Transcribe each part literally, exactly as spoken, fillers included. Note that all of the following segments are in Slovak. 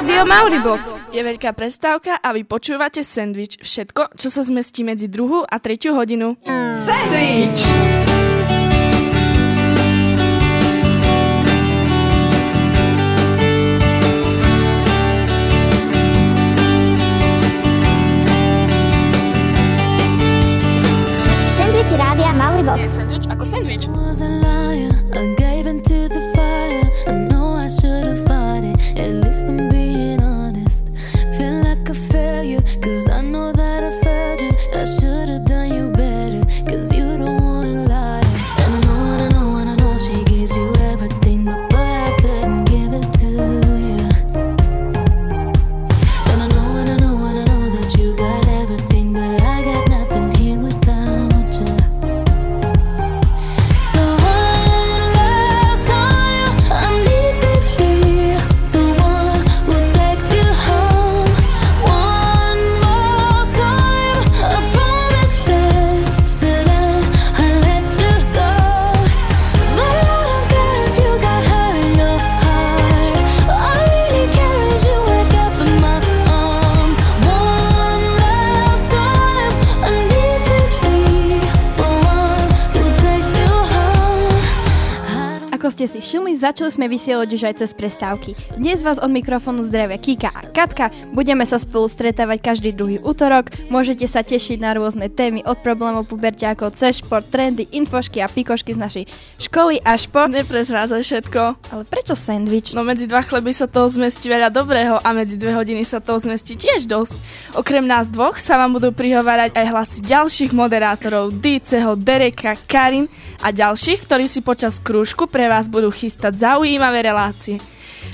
Radio Mauribox. Je veľká prestávka a vy počúvate sendvič. Všetko, čo sa zmestí medzi druhou a treťou hodinu. Mm. Sendvič! Sendvič Rádia Mauribox. Je sendvič ako sendvič. Ste si všimli, začali sme vysielať už aj cez prestávky. Dnes vás od mikrofónu zdravia Kika a Katka. Budeme sa spolu stretávať každý druhý utorok. Môžete sa tešiť na rôzne témy od problémov puberťákov cez šport, trendy, infošky a pikošky z našej školy až po... Neprezrádzaj všetko. Ale prečo sendvič? No medzi dva chleby sa toho zmestí veľa dobrého a medzi dve hodiny sa toho zmestí tiež dosť. Okrem nás dvoch sa vám budú prihovárať aj hlasy ďalších moderátorov Díceho, Dereka, Karin a ďalších, ktorí si počas krúžku pre vás budú chystať zaujímavé relácie.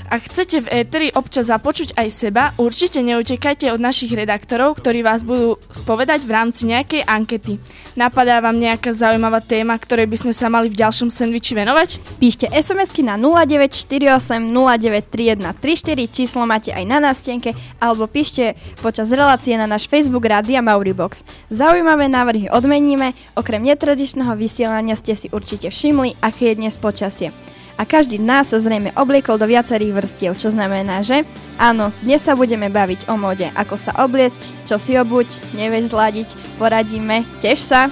Ak chcete v éteri občas započuť aj seba, určite neutekajte od našich redaktorov, ktorí vás budú spovedať v rámci nejakej ankety. Napadá vám nejaká zaujímavá téma, ktorej by sme sa mali v ďalšom sendviči venovať? Píšte es em esky na nula deväť štyri osem nula deväť tri jeden tri štyri, číslo máte aj na nástenke, alebo píšte počas relácie na náš Facebook Rádia Mauribox. Zaujímavé návrhy odmeníme, okrem netradičného vysielania ste si určite všimli, aké je dnes počasie. A každý nás sa zrejme obliekol do viacerých vrstiev, čo znamená, že áno, dnes sa budeme baviť o móde, ako sa obliecť, čo si obuť, nevieš zladiť, poradíme, tiež sa.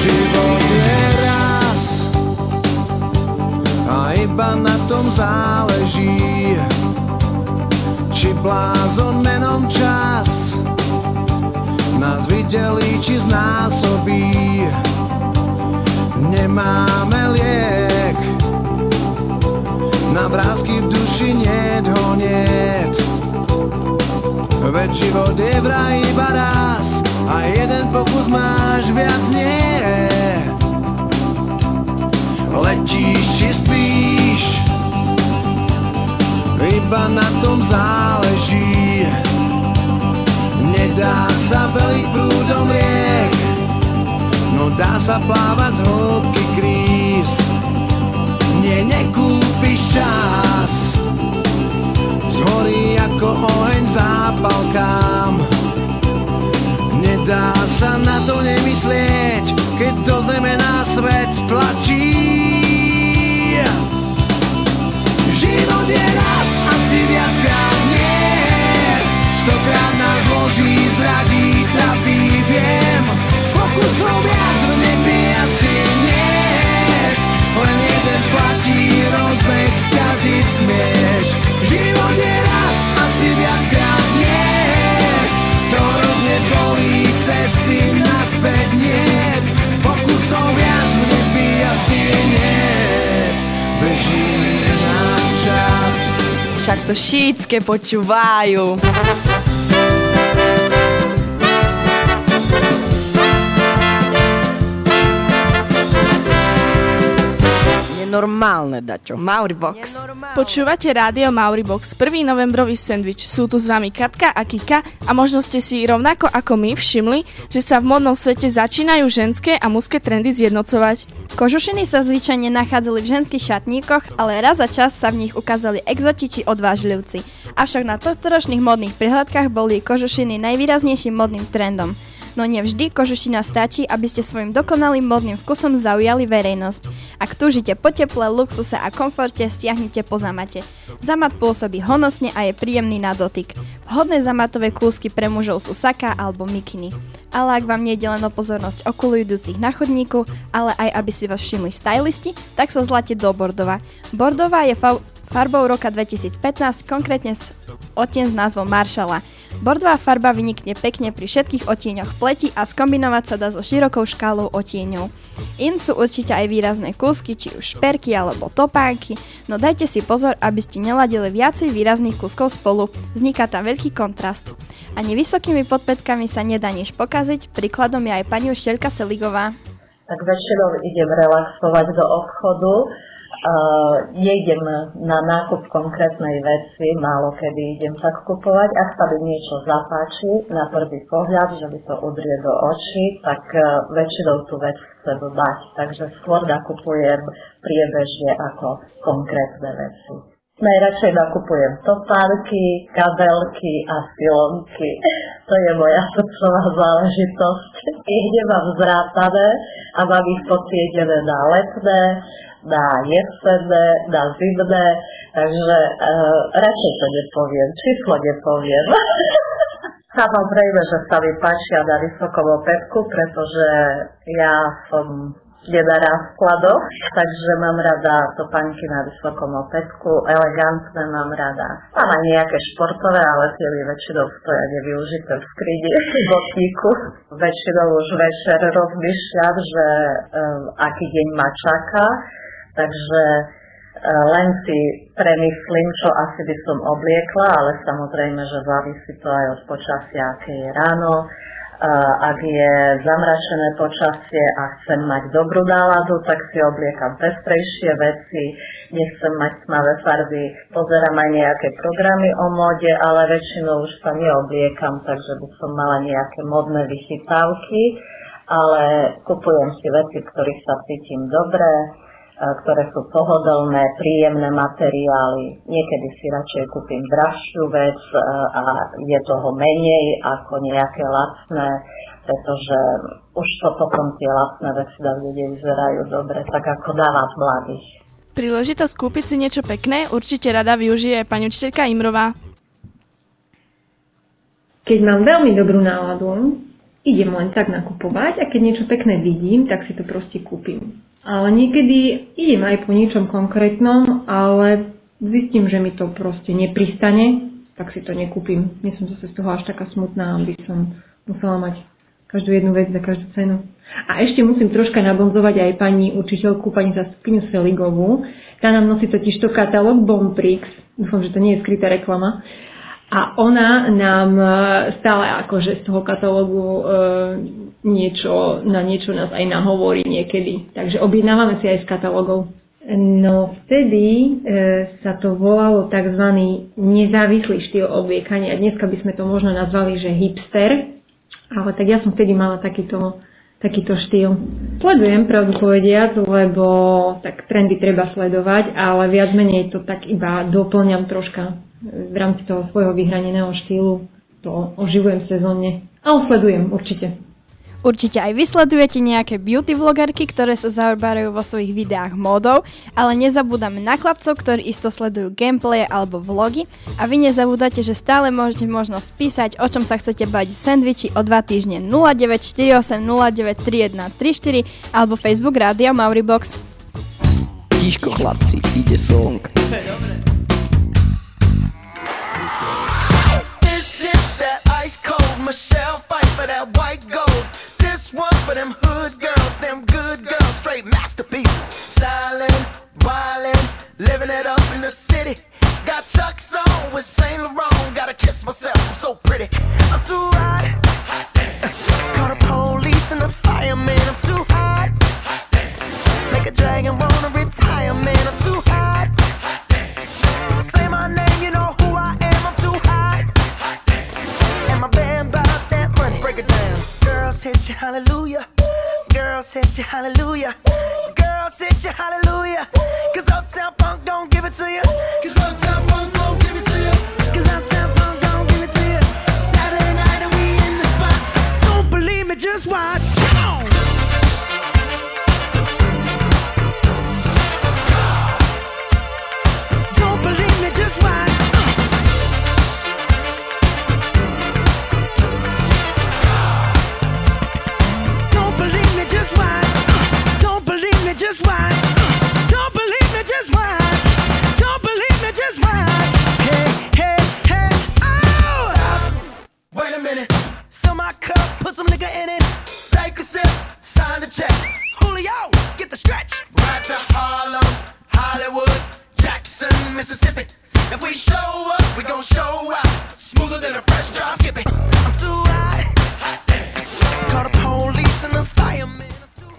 Život je raz a iba na tom záleží, či blázon menom čas nás videli, či znásobí. Nemáme liek na vrásky v duši, niet ho niet. Veď život je vraj iba raz a jeden pokus máš, viac nie. Letíš či spíš, iba na tom záleží. Nedá sa veľký prúdom riek, no dá sa plávať z hĺbky kríz. Nie, nekúpiš čas, zhorí ako oheň zápalkám. Nedá sa na to nemyslieť, keď do zeme na svet tlačí. Život je raz, asi viackrát nie. Stokrát nás zloží, zradí, trafí, viem. Pokusov viac v nebi asi nie. Len jeden platí, rozbeh skaziť smieš. Život je raz, asi viackrát nie. To hrozne bolí, cesty naspäť nie. Pokusov viac v nebi asi nie. Beží nám čas, však to šítske počúvajú. Normálne, dačo. Mauribox. Počúvate rádio Mauribox, prvý novembrový sendvič. Sú tu s vami Katka a Kika a možno ste si rovnako ako my všimli, že sa v modnom svete začínajú ženské a mužské trendy zjednocovať. Kožušiny sa zvyčajne nachádzali v ženských šatníkoch, ale raz za čas sa v nich ukázali exoti či odvážlivci. Avšak na tohtoročných modných prehľadkách boli kožušiny najvýraznejším modným trendom. No nevždy kožušina stačí, aby ste svojim dokonalým modným vkusom zaujali verejnosť. Ak túžite po teple, luxuse a komforte, stiahnite po zamate. Zamat pôsobí honosne a je príjemný na dotyk. Vhodné zamatové kúsky pre mužov sú saka alebo mikiny. Ale ak vám nejde len o pozornosť okulujúcich na chodníku, ale aj aby si vás všimli stylisti, tak sa zlatie do Bordova. Bordová je fa- farbou roka dvetisícpätnásť, konkrétne s odtieň s názvom Marsala. Bordová farba vynikne pekne pri všetkých odtieňoch pleti a skombinovať sa dá so širokou škálou odtieňov. In sú určite aj výrazné kúsky, či už šperky alebo topánky, no dajte si pozor, aby ste neladili viacej výrazných kúskov spolu, vzniká tam veľký kontrast. Ani vysokými podpätkami sa nedá nič pokaziť, príkladom je aj pani Štelka Seligová. Tak väčšinou idem relaxovať do obchodu. Uh, nejdem na nákup konkrétnej veci, málo kedy idem tak kupovať, ak sa by niečo zapáči na prvý pohľad, že by to udrie do očí, tak uh, väčšinou tú vec chcem dať, takže skôr nakupujem priebežne ako konkrétne veci. Najradšej nakupujem topánky, kabelky a silonky. To je moja srdcová záležitosť. Ich nemám zrátané a mám ich potiedené na letné, na jesenné, na zimné, takže e, radšej to nepoviem, číslo nepoviem. Samozrejme, že sa mi páčia na vysokom opätku, pretože ja som nenarástla do, takže mám rada topánky na vysokom opätku, elegantné mám rada. Mám aj nejaké športové, ale tie mi väčšinou stoja nevyužité v skrini, v botníku. Väčšinou už večer rozmýšľam, že e, aký deň ma čaká. Takže len si premyslím, čo asi by som obliekla, ale samozrejme, že závisí to aj od počasia, aké je ráno. Ak je zamračené počasie a chcem mať dobrú náladu, tak si obliekam pestrejšie veci, nechcem mať tmavé farby, pozerám aj nejaké programy o móde, ale väčšinou už sa neobliekam, takže by som mala nejaké modné vychytávky, ale kupujem si veci, ktorých sa cítim dobre, ktoré sú pohodlné, príjemné materiály. Niekedy si radšej kúpim drahšiu vec a je toho menej ako nejaké lacné, pretože už to potom tie lacné veci dávne nevyzerajú dobre, tak ako dáva mladých. Príležitosť kúpiť si niečo pekné určite rada využije pani učiteľka Imrová. Keď mám veľmi dobrú náladu, idem len tak nakupovať a keď niečo pekné vidím, tak si to proste kúpim. Ale niekedy idem aj po niečom konkrétnom, ale zistím, že mi to proste nepristane, tak si to nekúpim. Nie som zase z toho až taká smutná, aby som musela mať každú jednu vec za každú cenu. A ešte musím troška nabonzovať aj pani učiteľku, pani zástupkyňu Seligovú. Tá nám nosí totiž to katalóg Bonprix. Dúfam, že to nie je skrytá reklama. A ona nám stále akože z toho katalógu e, niečo, na niečo nás aj nahovorí niekedy. Takže objednávame si aj z katalógov. No vtedy e, sa to volalo tzv. Nezávislý štýl obliekania. Dneska by sme to možno nazvali, že hipster. Ale tak ja som vtedy mala takýto, takýto štýl. Sledujem, pravdu povediac, lebo tak trendy treba sledovať, ale viac menej to tak iba doplňam troška. V rámci toho svojho vyhraneného štýlu to oživujem sezónne a sledujem určite. Určite aj vysledujete nejaké beauty vlogerky, ktoré sa zaoberajú vo svojich videách módou, ale nezabúdame na chlapcov, ktorí isto sledujú gameplaye alebo vlogy a vy nezabúdate, že stále môžete možnosť písať, o čom sa chcete baviť v sendviči o dva týždne nula deväť štyri osem nula deväť tri jeden tri štyri alebo Facebook Rádia Mauribox. Tíško chlapci, ide song. Dobre. Michelle fight for that white gold. This one for them hood girls, them good girls, straight masterpieces. Stylin', wildin', living it up in the city. Got Chucks on with Saint Laurent, gotta kiss myself, I'm so pretty. I'm too hot, hot call the police and the fireman. I'm too hot, hot make a dragon wanna retire, man. I'm too hot, hot say my name, you know who I am. I'm too hot, hot and my band about that money. Break it down. Girls hit you, hallelujah. Girls hit you, hallelujah. Girls hit you, hallelujah. Cause Uptown Funk don't give it to you. Cause Uptown Funk don't give it to you. Cause Uptown Funk don't give it to you. Saturday night and we in the spot. Don't believe me, just watch. Don't believe me, just watch. Don't believe me, just watch. Hey, hey, hey, oh! Stop. Wait a minute. Fill my cup, put some nigga in it. Take a sip, sign the check. Julio, get the stretch. Right to Harlem, Hollywood, Jackson, Mississippi. If we show up, we gon' show up. Smoother than a fresh drop. Skip it. I'm too hot. Hot dance. Call the police and the firemen.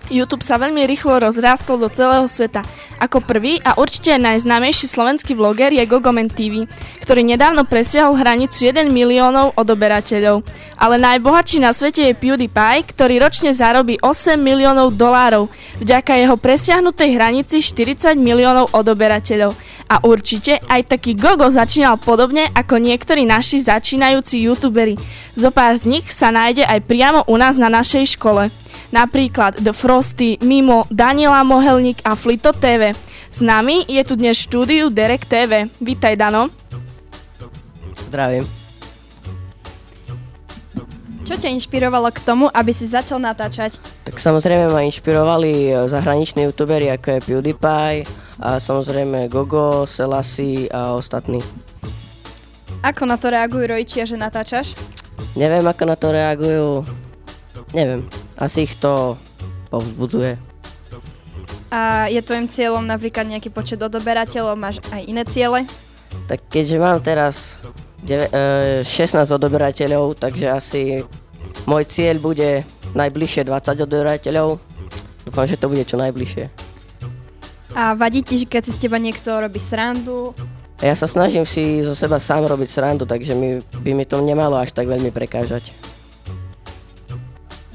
YouTube sa veľmi rýchlo rozrástol do celého sveta. Ako prvý a určite najznámejší slovenský vloger je GogoMan té vé, ktorý nedávno presiahol hranicu jeden miliónov odoberateľov. Ale najbohatší na svete je PewDiePie, ktorý ročne zarobí osem miliónov dolárov, vďaka jeho presiahnutej hranici štyridsať miliónov odoberateľov. A určite aj taký Gogo začínal podobne ako niektorí naši začínajúci youtuberi. Zopár z nich sa nájde aj priamo u nás na našej škole. Napríklad The Frosty, Mimo, Daniela Mohelník a Flito té vé. S nami je tu dnes štúdiu Derek té vé. Vítaj, Dano. Zdravím. Čo ťa inšpirovalo k tomu, aby si začal natáčať? Tak samozrejme ma inšpirovali zahraniční youtuberi ako je PewDiePie a samozrejme Gogo, Selassie a ostatní. Ako na to reagujú rodičia, že natáčaš? Neviem, ako na to reagujú. Neviem, asi ich to povzbudzuje. A je tvojim cieľom napríklad nejaký počet odoberateľov? Máš aj iné ciele? Tak keďže mám teraz šestnásť odoberateľov, takže asi môj cieľ bude najbližšie dvadsať odoberateľov. Dúfam, že to bude čo najbližšie. A vadí ti, keď si z teba niekto robí srandu? Ja sa snažím si zo seba sám robiť srandu, takže mi, by mi to nemalo až tak veľmi prekážať.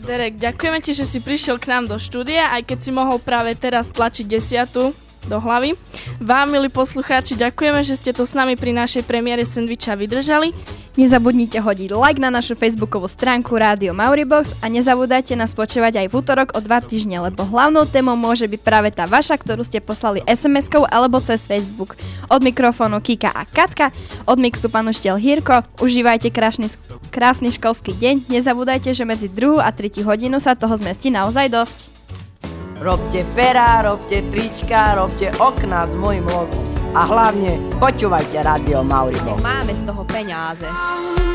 Derek, ďakujeme ti, že si prišiel k nám do štúdia, aj keď si mohol práve teraz tlačiť desiatu do hlavy. Vám, milí poslucháči, ďakujeme, že ste to s nami pri našej premiére sendviča vydržali. Nezabudnite hodiť like na našu facebookovú stránku Radio Mauribox a nezabúdajte nás počúvať aj v útorok o dva týždne, lebo hlavnou témou môže byť práve tá vaša, ktorú ste poslali es em eskou alebo cez Facebook. Od mikrofónu Kika a Katka, od mixu pán Uštiel Hírko. Užívajte krásny, krásny školský deň. Nezabúdajte, že medzi druhou a tretou hodinu sa toho zmestí naozaj dosť. Robte perá, robte trička, robte okná s mojím logom. A hlavne počúvajte Radio Mauribox. Máme z toho peniaze.